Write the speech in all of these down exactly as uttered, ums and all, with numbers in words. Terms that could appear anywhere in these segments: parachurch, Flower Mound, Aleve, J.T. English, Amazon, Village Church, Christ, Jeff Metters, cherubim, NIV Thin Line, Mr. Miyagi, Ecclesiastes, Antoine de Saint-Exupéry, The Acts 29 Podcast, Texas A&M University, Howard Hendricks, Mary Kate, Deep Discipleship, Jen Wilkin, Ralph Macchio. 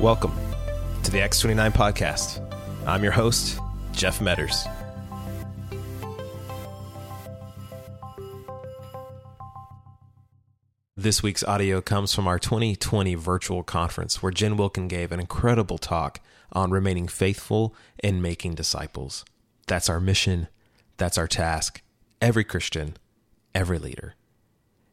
Welcome to the Acts twenty-nine Podcast. I'm your host, Jeff Metters. This week's audio comes from our twenty twenty virtual conference, where Jen Wilkin gave an incredible talk on remaining faithful and making disciples. That's our mission. That's our task. Every Christian, every leader.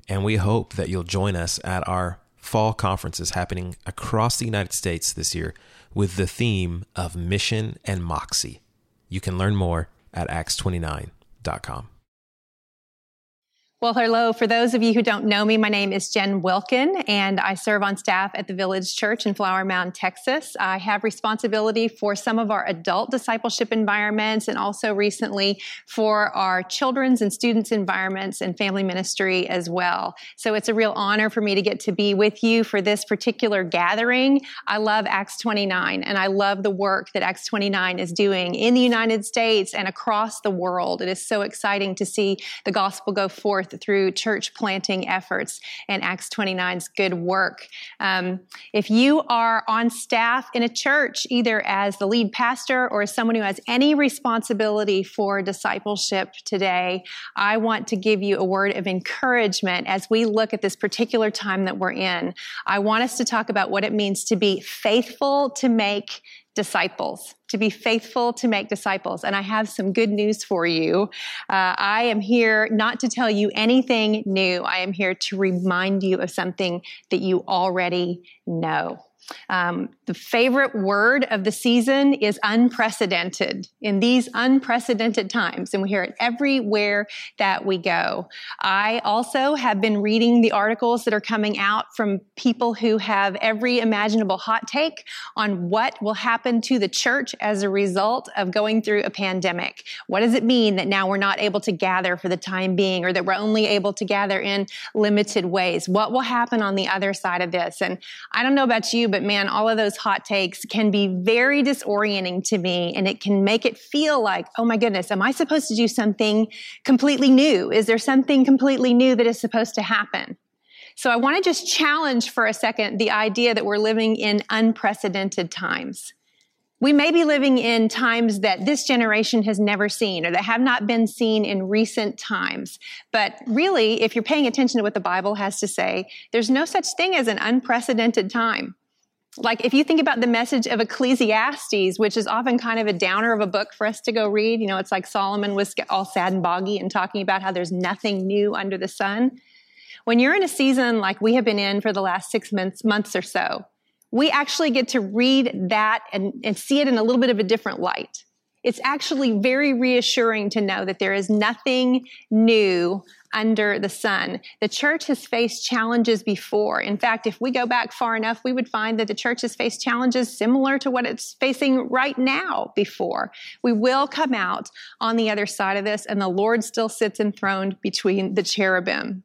And we hope that you'll join us at our fall conferences happening across the United States this year with the theme of mission and moxie. You can learn more at acts twenty-nine dot com. Well, hello. For those of you who don't know me, my name is Jen Wilkin, and I serve on staff at the Village Church in Flower Mound, Texas. I have responsibility for some of our adult discipleship environments and also recently for our children's and students' environments and family ministry as well. So it's a real honor for me to get to be with you for this particular gathering. I love Acts twenty-nine, and I love the work that Acts twenty-nine is doing in the United States and across the world. It is so exciting to see the gospel go forth through church planting efforts and Acts twenty-nine's good work. Um, if you are on staff in a church, either as the lead pastor or as someone who has any responsibility for discipleship today, I want to give you a word of encouragement as we look at this particular time that we're in. I want us to talk about what it means to be faithful to make disciples, to be faithful to make disciples. And I have some good news for you. Uh, I am here not to tell you anything new. I am here to remind you of something that you already know. Um, the favorite word of the season is unprecedented. In these unprecedented times, and we hear it everywhere that we go. I also have been reading the articles that are coming out from people who have every imaginable hot take on what will happen to the church as a result of going through a pandemic. What does it mean that now we're not able to gather for the time being, or that we're only able to gather in limited ways? What will happen on the other side of this? And I don't know about you, but But man, all of those hot takes can be very disorienting to me, and it can make it feel like, oh my goodness, am I supposed to do something completely new? Is there something completely new that is supposed to happen? So I want to just challenge for a second the idea that we're living in unprecedented times. We may be living in times that this generation has never seen, or that have not been seen in recent times. But really, if you're paying attention to what the Bible has to say, there's no such thing as an unprecedented time. Like if you think about the message of Ecclesiastes, which is often kind of a downer of a book for us to go read, you know, it's like Solomon was all sad and boggy and talking about how there's nothing new under the sun. When you're in a season like we have been in for the last six months, months or so, we actually get to read that and, and see it in a little bit of a different light. It's actually very reassuring to know that there is nothing new under the sun. The church has faced challenges before. In fact, if we go back far enough, we would find that the church has faced challenges similar to what it's facing right now before. We will come out on the other side of this, and the Lord still sits enthroned between the cherubim.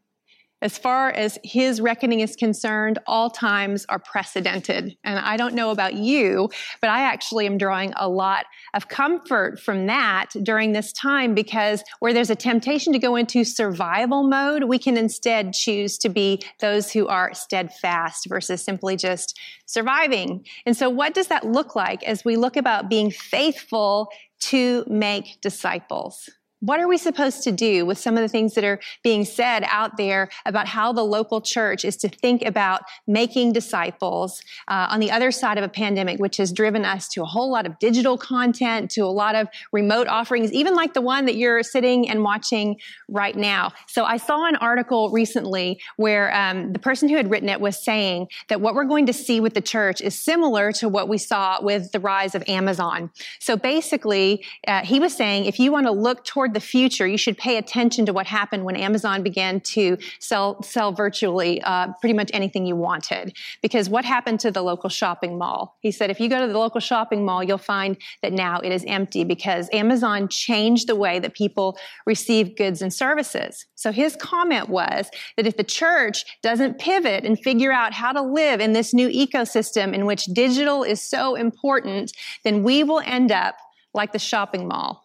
As far as his reckoning is concerned, all times are precedented. And I don't know about you, but I actually am drawing a lot of comfort from that during this time, because where there's a temptation to go into survival mode, we can instead choose to be those who are steadfast versus simply just surviving. And so what does that look like as we look about being faithful to make disciples? What are we supposed to do with some of the things that are being said out there about how the local church is to think about making disciples uh, on the other side of a pandemic, which has driven us to a whole lot of digital content, to a lot of remote offerings, even like the one that you're sitting and watching right now? So I saw an article recently where um, the person who had written it was saying that what we're going to see with the church is similar to what we saw with the rise of Amazon. So basically, uh, he was saying, if you want to look toward the future, you should pay attention to what happened when Amazon began to sell sell virtually uh, pretty much anything you wanted. Because what happened to the local shopping mall? He said, if you go to the local shopping mall, you'll find that now it is empty because Amazon changed the way that people receive goods and services. So his comment was that if the church doesn't pivot and figure out how to live in this new ecosystem in which digital is so important, then we will end up like the shopping mall.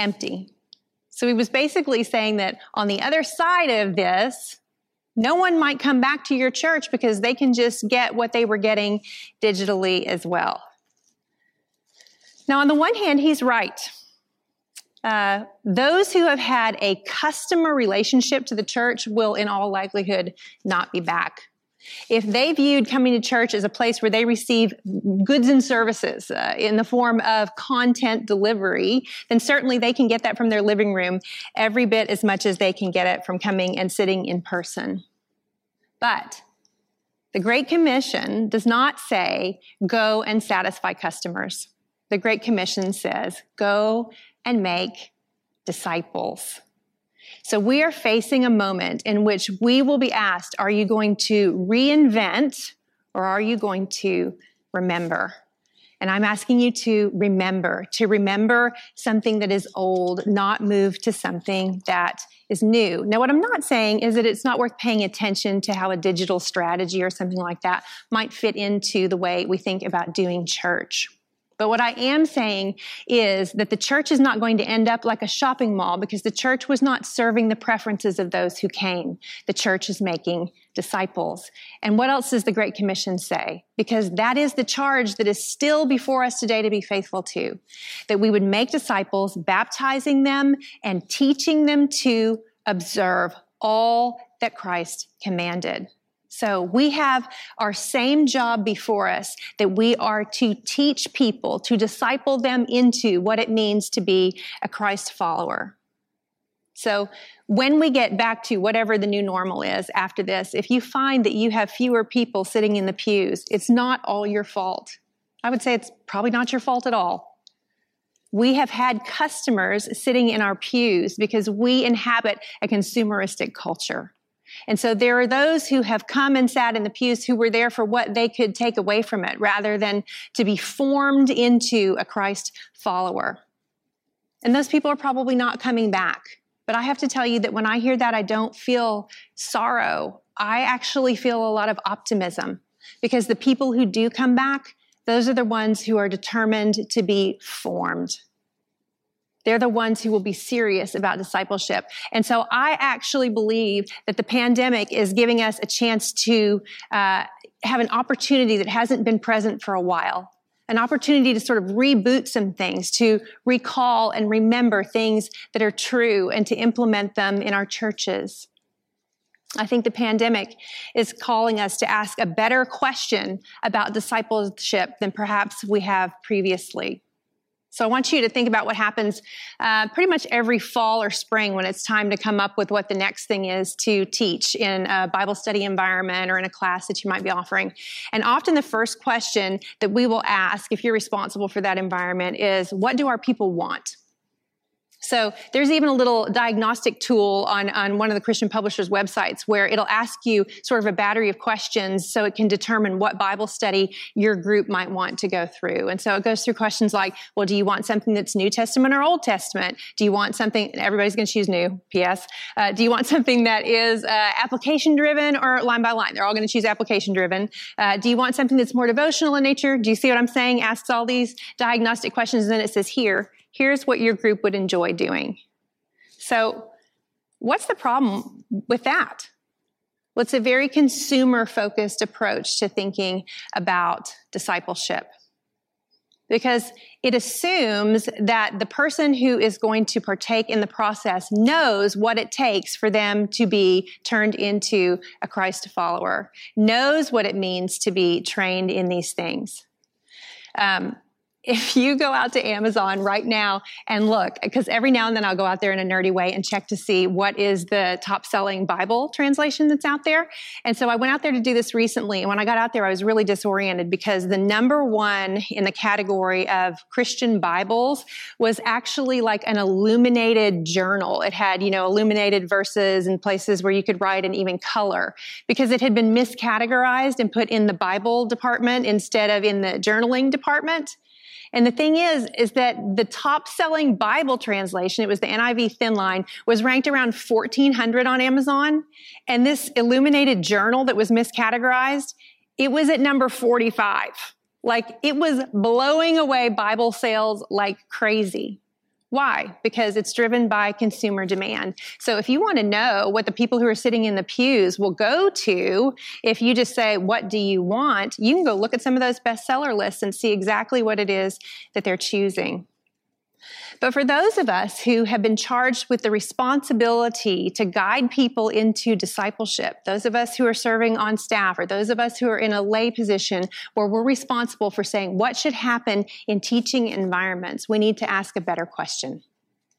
empty. So he was basically saying that on the other side of this, no one might come back to your church because they can just get what they were getting digitally as well. Now, on the one hand, he's right. Uh, those who have had a customer relationship to the church will, in all likelihood, not be back. If they viewed coming to church as a place where they receive goods and services uh, in the form of content delivery, then certainly they can get that from their living room every bit as much as they can get it from coming and sitting in person. But the Great Commission does not say, go and satisfy customers. The Great Commission says, go and make disciples. So we are facing a moment in which we will be asked, are you going to reinvent or are you going to remember? And I'm asking you to remember, to remember something that is old, not move to something that is new. Now, what I'm not saying is that it's not worth paying attention to how a digital strategy or something like that might fit into the way we think about doing church. But what I am saying is that the church is not going to end up like a shopping mall because the church was not serving the preferences of those who came. The church is making disciples. And what else does the Great Commission say? Because that is the charge that is still before us today to be faithful to, that we would make disciples, baptizing them and teaching them to observe all that Christ commanded. So we have our same job before us, that we are to teach people, to disciple them into what it means to be a Christ follower. So when we get back to whatever the new normal is after this, if you find that you have fewer people sitting in the pews, it's not all your fault. I would say it's probably not your fault at all. We have had customers sitting in our pews because we inhabit a consumeristic culture. And so there are those who have come and sat in the pews who were there for what they could take away from it rather than to be formed into a Christ follower. And those people are probably not coming back. But I have to tell you that when I hear that, I don't feel sorrow. I actually feel a lot of optimism because the people who do come back, those are the ones who are determined to be formed. They're the ones who will be serious about discipleship. And so I actually believe that the pandemic is giving us a chance to uh, have an opportunity that hasn't been present for a while, an opportunity to sort of reboot some things, to recall and remember things that are true and to implement them in our churches. I think the pandemic is calling us to ask a better question about discipleship than perhaps we have previously. So I want you to think about what happens uh, pretty much every fall or spring when it's time to come up with what the next thing is to teach in a Bible study environment or in a class that you might be offering. And often the first question that we will ask if you're responsible for that environment is, what do our people want? So there's even a little diagnostic tool on, on one of the Christian publishers' websites where it'll ask you sort of a battery of questions so it can determine what Bible study your group might want to go through. And so it goes through questions like, well, do you want something that's New Testament or Old Testament? Do you want something, everybody's going to choose new, P S. Uh, do you want something that is uh, application-driven or line by line? They're all going to choose application-driven. Uh, do you want something that's more devotional in nature? Do you see what I'm saying? Asks all these diagnostic questions, and then it says here, here's what your group would enjoy doing. So what's the problem with that? Well, it's a very consumer-focused approach to thinking about discipleship because it assumes that the person who is going to partake in the process knows what it takes for them to be turned into a Christ follower, knows what it means to be trained in these things. Um, If you go out to Amazon right now and look, because every now and then I'll go out there in a nerdy way and check to see what is the top-selling Bible translation that's out there. And so I went out there to do this recently, and when I got out there, I was really disoriented because the number one in the category of Christian Bibles was actually like an illuminated journal. It had, you know, illuminated verses and places where you could write and even color because it had been miscategorized and put in the Bible department instead of in the journaling department. And the thing is, is that the top-selling Bible translation, it was the N I V Thin Line, was ranked around fourteen hundred on Amazon. And this illuminated journal that was miscategorized, it was at number forty-five. Like, it was blowing away Bible sales like crazy. Why? Because it's driven by consumer demand. So if you want to know what the people who are sitting in the pews will go to, if you just say, what do you want? You can go look at some of those bestseller lists and see exactly what it is that they're choosing. But for those of us who have been charged with the responsibility to guide people into discipleship, those of us who are serving on staff, or those of us who are in a lay position where we're responsible for saying what should happen in teaching environments, we need to ask a better question.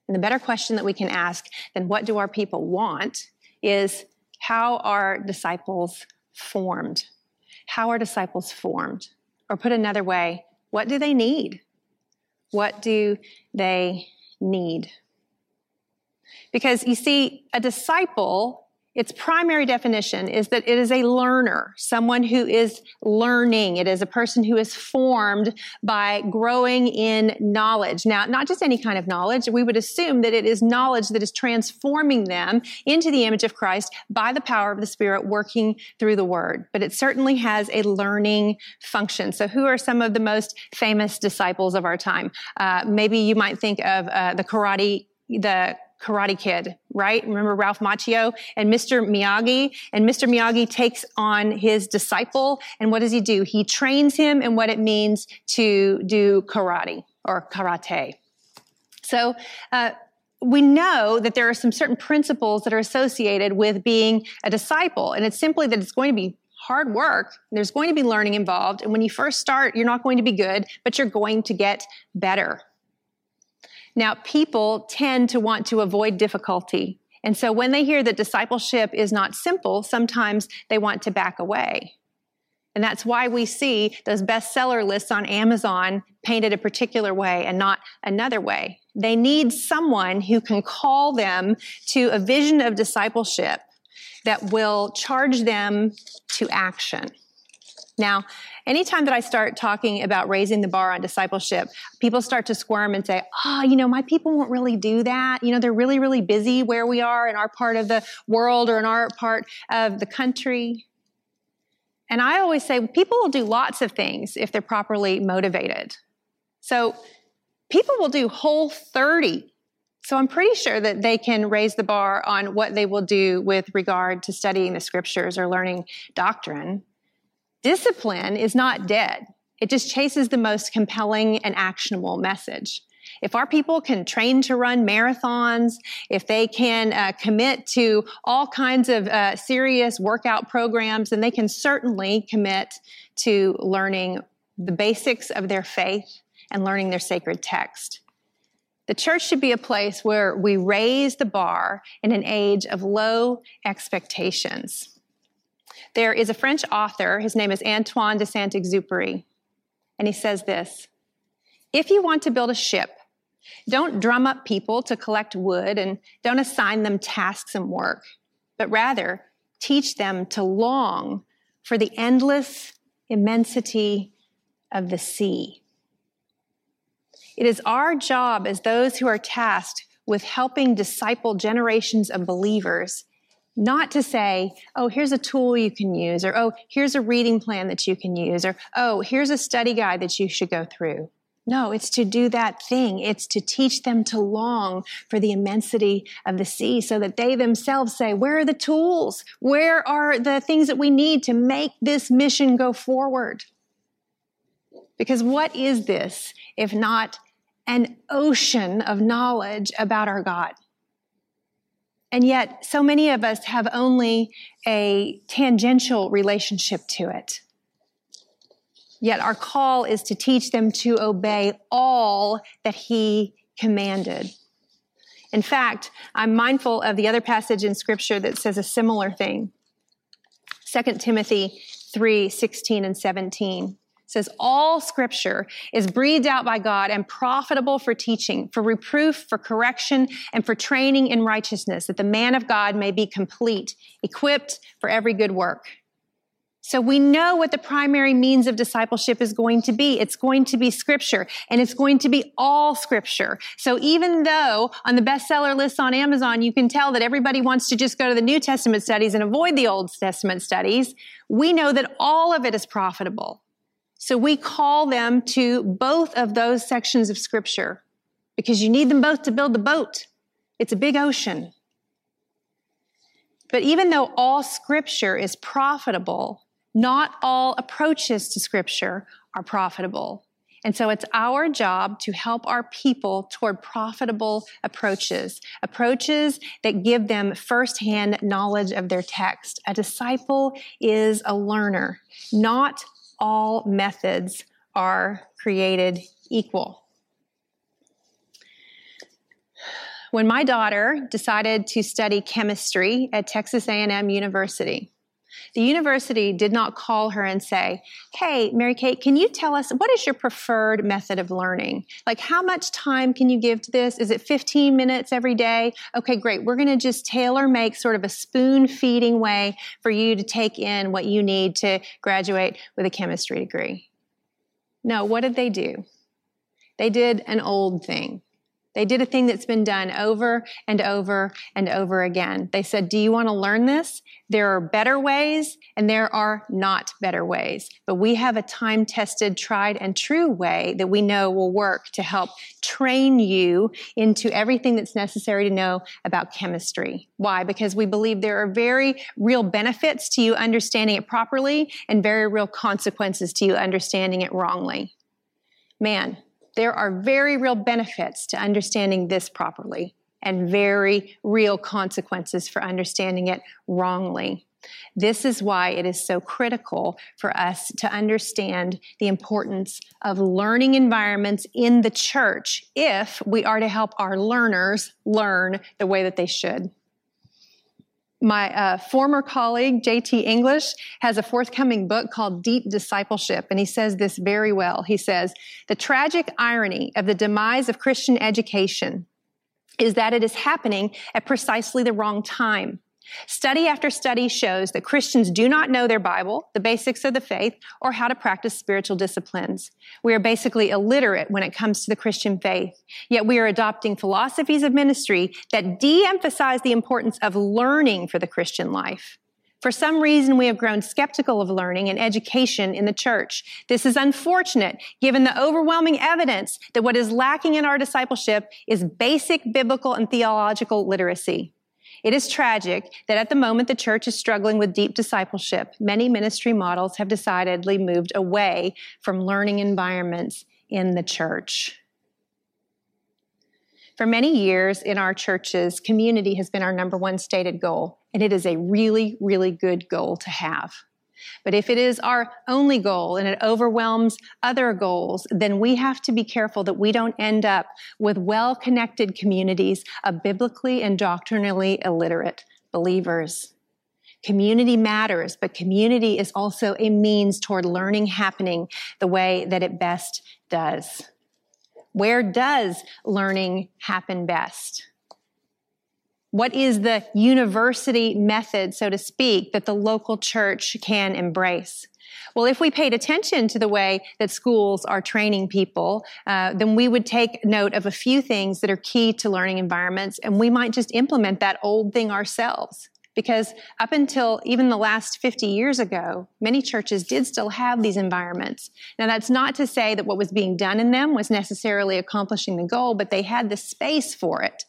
And the better question that we can ask than what do our people want is, how are disciples formed? How are disciples formed? Or put another way, what do they need? What do they need? Because you see, a disciple, its primary definition is that it is a learner, someone who is learning. It is a person who is formed by growing in knowledge. Now, not just any kind of knowledge. We would assume that it is knowledge that is transforming them into the image of Christ by the power of the Spirit working through the Word. But it certainly has a learning function. So who are some of the most famous disciples of our time? Uh, maybe you might think of uh, the karate, the Karate Kid, right? Remember Ralph Macchio and Mister Miyagi? And Mister Miyagi takes on his disciple, and what does he do? He trains him in what it means to do karate or karate. So uh, we know that there are some certain principles that are associated with being a disciple, and it's simply that it's going to be hard work. There's going to be learning involved, and when you first start, you're not going to be good, but you're going to get better. Now, people tend to want to avoid difficulty. And so when they hear that discipleship is not simple, sometimes they want to back away. And that's why we see those bestseller lists on Amazon painted a particular way and not another way. They need someone who can call them to a vision of discipleship that will charge them to action. Now, anytime that I start talking about raising the bar on discipleship, people start to squirm and say, oh, you know, my people won't really do that. You know, they're really, really busy where we are in our part of the world or in our part of the country. And I always say people will do lots of things if they're properly motivated. So people will do Whole thirty. So I'm pretty sure that they can raise the bar on what they will do with regard to studying the scriptures or learning doctrine. Discipline is not dead. It just chases the most compelling and actionable message. If our people can train to run marathons, if they can uh, commit to all kinds of uh, serious workout programs, then they can certainly commit to learning the basics of their faith and learning their sacred text. The church should be a place where we raise the bar in an age of low expectations. There is a French author, his name is Antoine de Saint-Exupéry, and he says this: if you want to build a ship, don't drum up people to collect wood and don't assign them tasks and work, but rather teach them to long for the endless immensity of the sea. It is our job as those who are tasked with helping disciple generations of believers not to say, oh, here's a tool you can use, or, oh, here's a reading plan that you can use, or, oh, here's a study guide that you should go through. No, it's to do that thing. It's to teach them to long for the immensity of the sea so that they themselves say, where are the tools? Where are the things that we need to make this mission go forward? Because what is this if not an ocean of knowledge about our God? And yet, so many of us have only a tangential relationship to it. Yet our call is to teach them to obey all that He commanded. In fact, I'm mindful of the other passage in Scripture that says a similar thing. Second Timothy three sixteen and seventeen says, all Scripture is breathed out by God and profitable for teaching, for reproof, for correction, and for training in righteousness, that the man of God may be complete, equipped for every good work. So we know what the primary means of discipleship is going to be. It's going to be Scripture, and it's going to be all Scripture. So even though on the bestseller lists on Amazon, you can tell that everybody wants to just go to the New Testament studies and avoid the Old Testament studies, we know that all of it is profitable. So we call them to both of those sections of Scripture because you need them both to build the boat. It's a big ocean. But even though all Scripture is profitable, not all approaches to Scripture are profitable. And so it's our job to help our people toward profitable approaches, approaches that give them firsthand knowledge of their text. A disciple is a learner. Not all methods are created equal. When my daughter decided to study chemistry at Texas A and M University, the university did not call her and say, hey, Mary Kate, can you tell us what is your preferred method of learning? Like, how much time can you give to this? Is it fifteen minutes every day? Okay, great. We're going to just tailor make sort of a spoon feeding way for you to take in what you need to graduate with a chemistry degree. No, what did they do? They did an old thing. They did a thing that's been done over and over and over again. They said, do you want to learn this? There are better ways and there are not better ways. But we have a time-tested, tried and true way that we know will work to help train you into everything that's necessary to know about chemistry. Why? Because we believe there are very real benefits to you understanding it properly and very real consequences to you understanding it wrongly. Man, there are very real benefits to understanding this properly and very real consequences for understanding it wrongly. This is why it is so critical for us to understand the importance of learning environments in the church if we are to help our learners learn the way that they should. My uh, former colleague, J T English, has a forthcoming book called Deep Discipleship, and he says this very well. He says, the tragic irony of the demise of Christian education is that it is happening at precisely the wrong time. Study after study shows that Christians do not know their Bible, the basics of the faith, or how to practice spiritual disciplines. We are basically illiterate when it comes to the Christian faith, yet we are adopting philosophies of ministry that de-emphasize the importance of learning for the Christian life. For some reason, we have grown skeptical of learning and education in the church. This is unfortunate, given the overwhelming evidence that what is lacking in our discipleship is basic biblical and theological literacy. It is tragic that at the moment the church is struggling with deep discipleship. Many ministry models have decidedly moved away from learning environments in the church. For many years in our churches, community has been our number one stated goal, and it is a really, really good goal to have. But if it is our only goal and it overwhelms other goals, then we have to be careful that we don't end up with well-connected communities of biblically and doctrinally illiterate believers. Community matters, but community is also a means toward learning happening the way that it best does. Where does learning happen best? What is the university method, so to speak, that the local church can embrace? Well, if we paid attention to the way that schools are training people, uh, then we would take note of a few things that are key to learning environments, and we might just implement that old thing ourselves. Because up until even the last fifty years ago, many churches did still have these environments. Now, that's not to say that what was being done in them was necessarily accomplishing the goal, but they had the space for it.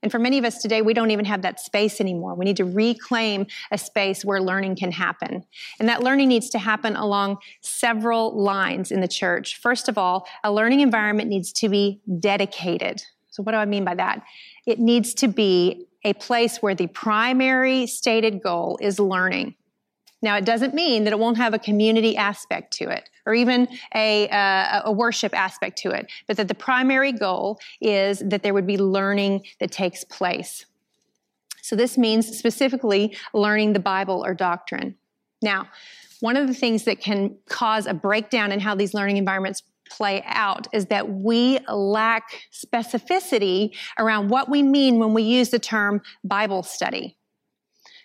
And for many of us today, we don't even have that space anymore. We need to reclaim a space where learning can happen. And that learning needs to happen along several lines in the church. First of all, a learning environment needs to be dedicated. So what do I mean by that? It needs to be a place where the primary stated goal is learning. Now, it doesn't mean that it won't have a community aspect to it or even a, uh, a worship aspect to it, but that the primary goal is that there would be learning that takes place. So this means specifically learning the Bible or doctrine. Now, one of the things that can cause a breakdown in how these learning environments play out is that we lack specificity around what we mean when we use the term Bible study.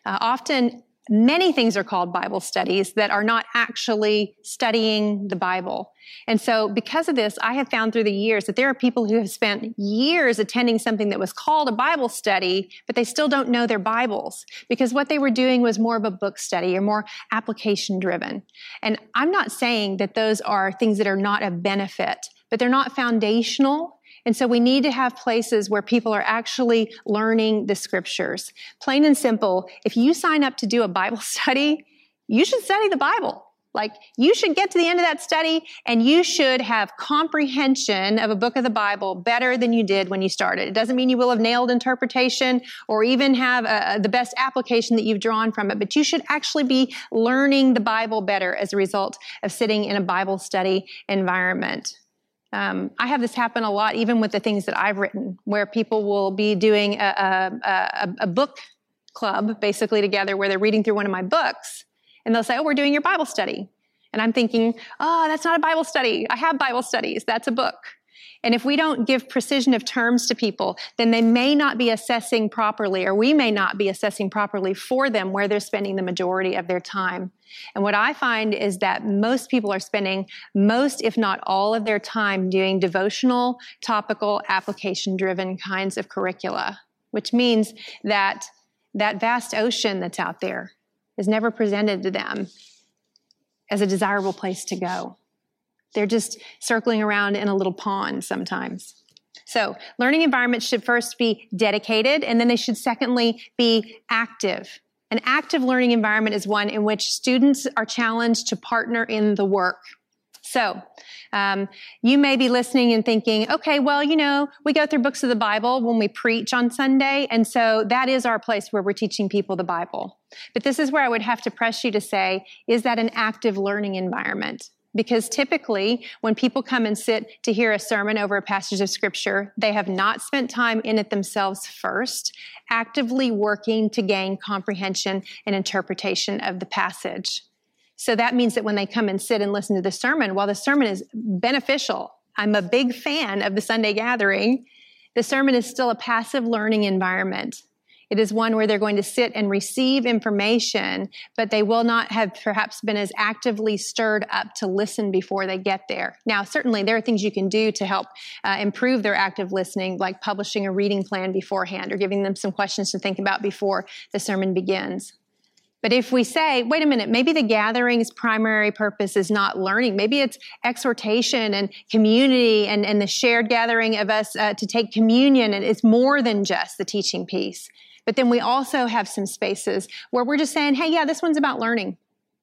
Uh, often, Many things are called Bible studies that are not actually studying the Bible. And so because of this, I have found through the years that there are people who have spent years attending something that was called a Bible study, but they still don't know their Bibles because what they were doing was more of a book study or more application driven. And I'm not saying that those are things that are not of benefit, but they're not foundational. And so we need to have places where people are actually learning the scriptures. Plain and simple, if you sign up to do a Bible study, you should study the Bible. Like, you should get to the end of that study and you should have comprehension of a book of the Bible better than you did when you started. It doesn't mean you will have nailed interpretation or even have uh, the best application that you've drawn from it, but you should actually be learning the Bible better as a result of sitting in a Bible study environment. Um, I have this happen a lot, even with the things that I've written, where people will be doing a, a, a, a book club basically together where they're reading through one of my books. And they'll say, oh, we're doing your Bible study. And I'm thinking, oh, that's not a Bible study. I have Bible studies. That's a book. And if we don't give precision of terms to people, then they may not be assessing properly, or we may not be assessing properly for them where they're spending the majority of their time. And what I find is that most people are spending most, if not all, of their time doing devotional, topical, application-driven kinds of curricula, which means that that vast ocean that's out there is never presented to them as a desirable place to go. They're just circling around in a little pond sometimes. So learning environments should first be dedicated, and then they should secondly be active. An active learning environment is one in which students are challenged to partner in the work. So um, you may be listening and thinking, okay, well, you know, we go through books of the Bible when we preach on Sunday, and so that is our place where we're teaching people the Bible. But this is where I would have to press you to say, is that an active learning environment? Because typically, when people come and sit to hear a sermon over a passage of Scripture, they have not spent time in it themselves first, actively working to gain comprehension and interpretation of the passage. So that means that when they come and sit and listen to the sermon, while the sermon is beneficial, I'm a big fan of the Sunday gathering, the sermon is still a passive learning environment. It is one where they're going to sit and receive information, but they will not have perhaps been as actively stirred up to listen before they get there. Now, certainly there are things you can do to help uh, improve their active listening, like publishing a reading plan beforehand or giving them some questions to think about before the sermon begins. But if we say, wait a minute, maybe the gathering's primary purpose is not learning. Maybe it's exhortation and community and, and the shared gathering of us uh, to take communion, and it's more than just the teaching piece. But then we also have some spaces where we're just saying, hey, yeah, this one's about learning.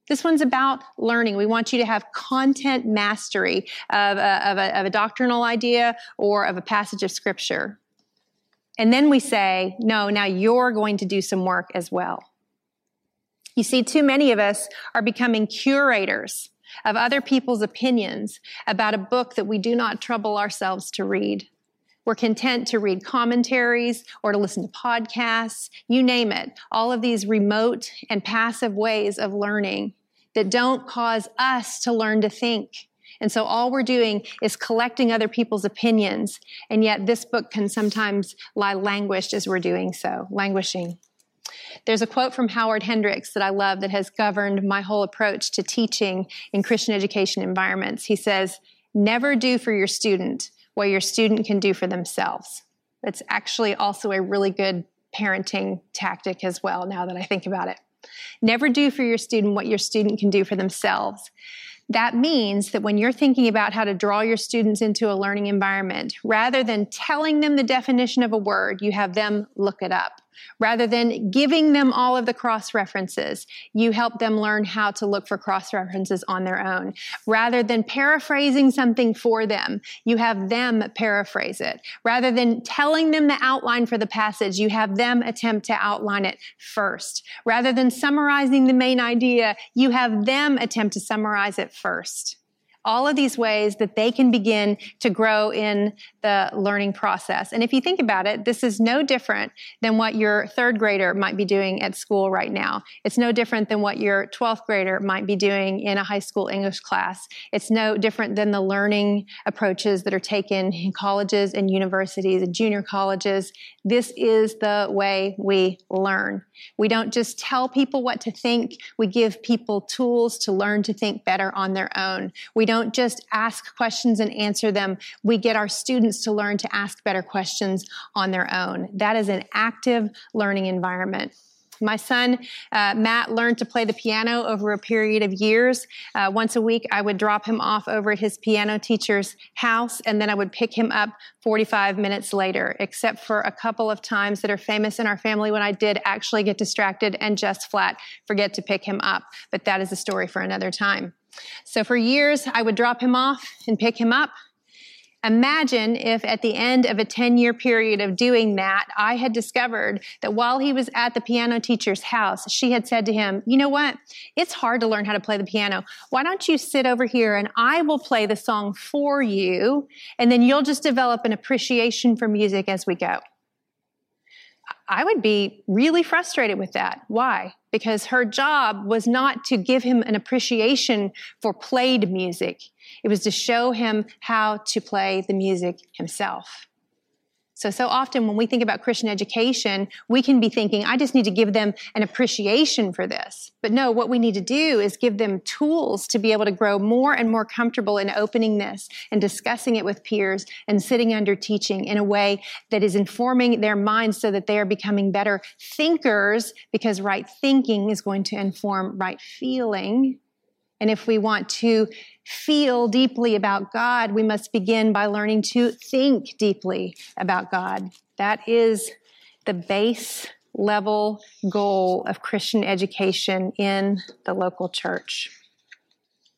This one's about learning. We want you to have content mastery of a, of a, of a doctrinal idea or of a passage of Scripture. And then we say, no, now you're going to do some work as well. You see, too many of us are becoming curators of other people's opinions about a book that we do not trouble ourselves to read. We're content to read commentaries or to listen to podcasts, you name it, all of these remote and passive ways of learning that don't cause us to learn to think. And so all we're doing is collecting other people's opinions, and yet this book can sometimes lie languished as we're doing so, languishing. There's a quote from Howard Hendricks that I love that has governed my whole approach to teaching in Christian education environments. He says, never do for your student what your student can do for themselves. That's actually also a really good parenting tactic as well, now that I think about it. Never do for your student what your student can do for themselves. That means that when you're thinking about how to draw your students into a learning environment, rather than telling them the definition of a word, you have them look it up. Rather than giving them all of the cross-references, you help them learn how to look for cross-references on their own. Rather than paraphrasing something for them, you have them paraphrase it. Rather than telling them the outline for the passage, you have them attempt to outline it first. Rather than summarizing the main idea, you have them attempt to summarize it first. All of these ways that they can begin to grow in the learning process. And if you think about it, this is no different than what your third grader might be doing at school right now. It's no different than what your twelfth grader might be doing in a high school English class. It's no different than the learning approaches that are taken in colleges and universities and junior colleges. This is the way we learn. We don't just tell people what to think. We give people tools to learn to think better on their own. We don't just ask questions and answer them. We get our students to learn to ask better questions on their own. That is an active learning environment. My son, uh, Matt, learned to play the piano over a period of years. Uh, once a week, I would drop him off over at his piano teacher's house, and then I would pick him up forty-five minutes later, except for a couple of times that are famous in our family when I did actually get distracted and just flat forget to pick him up. But that is a story for another time. So for years, I would drop him off and pick him up. Imagine if at the end of a ten-year period of doing that, I had discovered that while he was at the piano teacher's house, she had said to him, you know what? It's hard to learn how to play the piano. Why don't you sit over here and I will play the song for you, and then you'll just develop an appreciation for music as we go. I would be really frustrated with that. Why? Because her job was not to give him an appreciation for played music. It was to show him how to play the music himself. So, so often when we think about Christian education, we can be thinking, I just need to give them an appreciation for this. But no, what we need to do is give them tools to be able to grow more and more comfortable in opening this and discussing it with peers and sitting under teaching in a way that is informing their minds so that they are becoming better thinkers, because right thinking is going to inform right feeling. And if we want to feel deeply about God, we must begin by learning to think deeply about God. That is the base level goal of Christian education in the local church.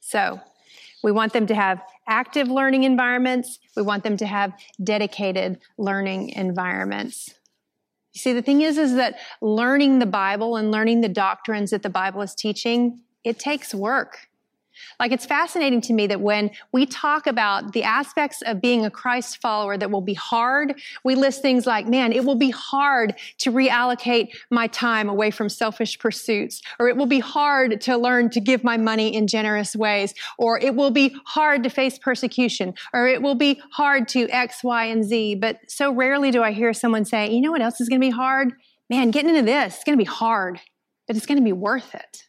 So we want them to have active learning environments. We want them to have dedicated learning environments. You see, the thing is, is that learning the Bible and learning the doctrines that the Bible is teaching, it takes work. Like, it's fascinating to me that when we talk about the aspects of being a Christ follower that will be hard, we list things like, man, it will be hard to reallocate my time away from selfish pursuits, or it will be hard to learn to give my money in generous ways, or it will be hard to face persecution, or it will be hard to X, Y, and Z. But so rarely do I hear someone say, you know what else is going to be hard? Man, getting into this, it's going to be hard, but it's going to be worth it.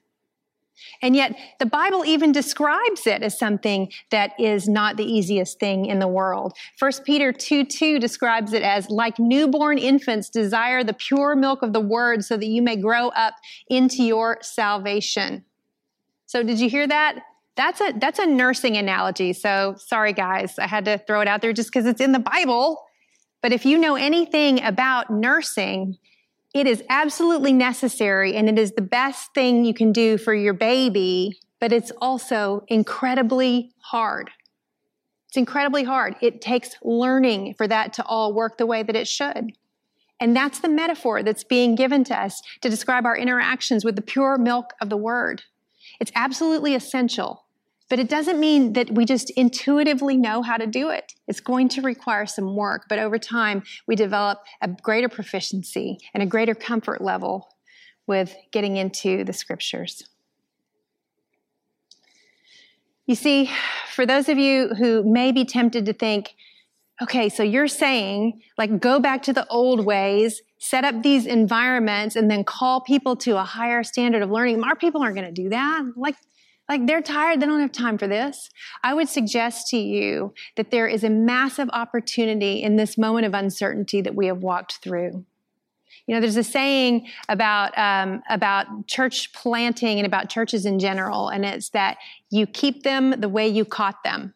And yet the Bible even describes it as something that is not the easiest thing in the world. First Peter two two describes it as, like newborn infants, desire the pure milk of the word so that you may grow up into your salvation. So did you hear that? That's a, that's a nursing analogy. So sorry, guys, I had to throw it out there just because it's in the Bible. But if you know anything about nursing, it is absolutely necessary, and it is the best thing you can do for your baby, but it's also incredibly hard. It's incredibly hard. It takes learning for that to all work the way that it should. And that's the metaphor that's being given to us to describe our interactions with the pure milk of the word. It's absolutely essential, but it doesn't mean that we just intuitively know how to do it. It's going to require some work, but over time, we develop a greater proficiency and a greater comfort level with getting into the scriptures. You see, for those of you who may be tempted to think, okay, so you're saying, like, go back to the old ways, set up these environments, and then call people to a higher standard of learning. Our people aren't going to do that. Like, Like, they're tired, they don't have time for this. I would suggest to you that there is a massive opportunity in this moment of uncertainty that we have walked through. You know, there's a saying about, um, about church planting and about churches in general, and it's that you keep them the way you caught them.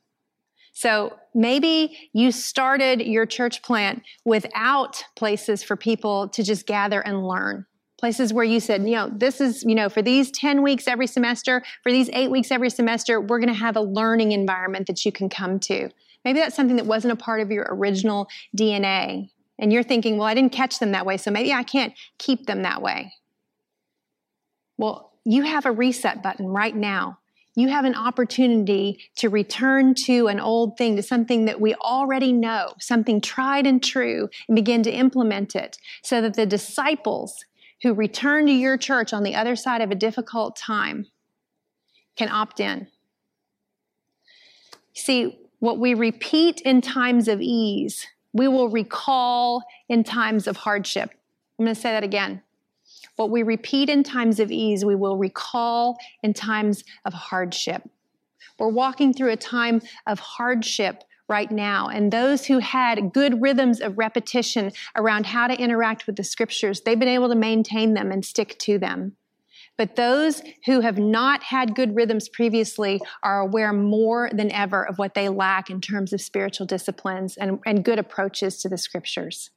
So maybe you started your church plant without places for people to just gather and learn. Places where you said, you know, this is, you know, for these ten weeks every semester, for these eight weeks every semester, we're going to have a learning environment that you can come to. Maybe that's something that wasn't a part of your original D N A. And you're thinking, well, I didn't catch them that way, so maybe I can't keep them that way. Well, you have a reset button right now. You have an opportunity to return to an old thing, to something that we already know, something tried and true, and begin to implement it so that the disciples who return to your church on the other side of a difficult time can opt in. See, what we repeat in times of ease, we will recall in times of hardship. I'm going to say that again. What we repeat in times of ease, we will recall in times of hardship. We're walking through a time of hardship right now. And those who had good rhythms of repetition around how to interact with the scriptures, they've been able to maintain them and stick to them. But those who have not had good rhythms previously are aware more than ever of what they lack in terms of spiritual disciplines and, and good approaches to the scriptures.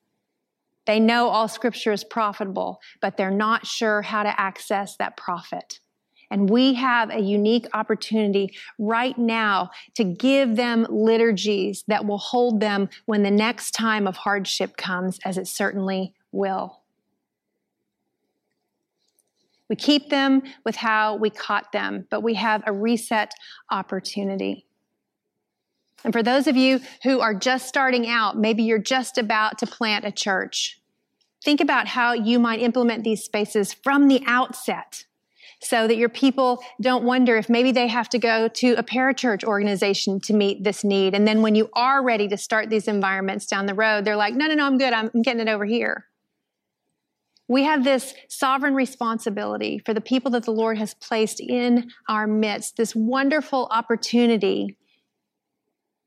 They know all scripture is profitable, but they're not sure how to access that profit. And we have a unique opportunity right now to give them liturgies that will hold them when the next time of hardship comes, as it certainly will. We keep them with how we caught them, but we have a reset opportunity. And for those of you who are just starting out, maybe you're just about to plant a church, think about how you might implement these spaces from the outset so that your people don't wonder if maybe they have to go to a parachurch organization to meet this need. And then when you are ready to start these environments down the road, they're like, no, no, no, I'm good. I'm getting it over here. We have this sovereign responsibility for the people that the Lord has placed in our midst, this wonderful opportunity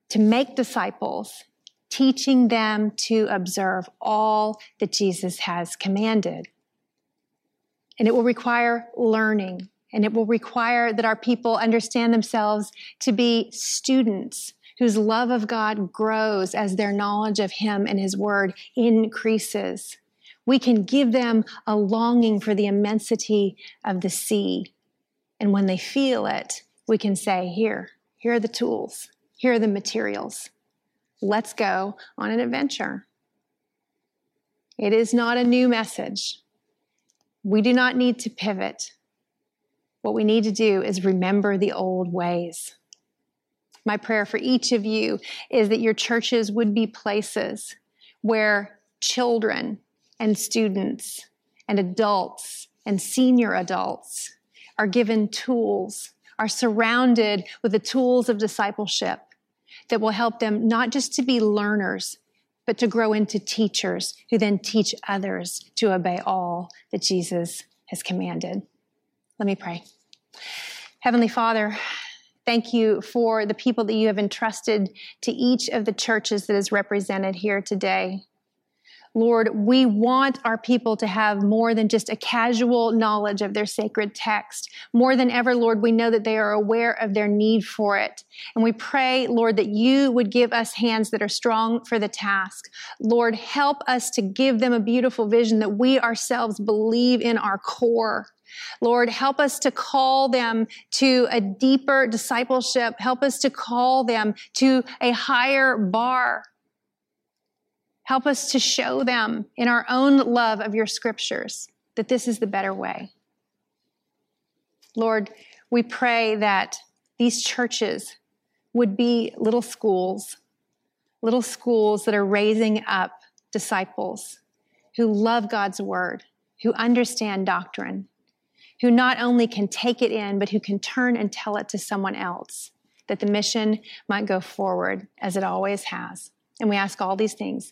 to make disciples, teaching them to observe all that Jesus has commanded. And it will require learning, and it will require that our people understand themselves to be students whose love of God grows as their knowledge of Him and His Word increases. We can give them a longing for the immensity of the sea. And when they feel it, we can say, here, here are the tools. Here are the materials. Let's go on an adventure. It is not a new message. We do not need to pivot. What we need to do is remember the old ways. My prayer for each of you is that your churches would be places where children and students and adults and senior adults are given tools, are surrounded with the tools of discipleship that will help them not just to be learners, but to grow into teachers who then teach others to obey all that Jesus has commanded. Let me pray. Heavenly Father, thank you for the people that you have entrusted to each of the churches that is represented here today. Lord, we want our people to have more than just a casual knowledge of their sacred text. More than ever, Lord, we know that they are aware of their need for it. And we pray, Lord, that you would give us hands that are strong for the task. Lord, help us to give them a beautiful vision that we ourselves believe in our core. Lord, help us to call them to a deeper discipleship. Help us to call them to a higher bar. Help us to show them in our own love of your scriptures that this is the better way. Lord, we pray that these churches would be little schools, little schools that are raising up disciples who love God's word, who understand doctrine, who not only can take it in, but who can turn and tell it to someone else, that the mission might go forward as it always has. And we ask all these things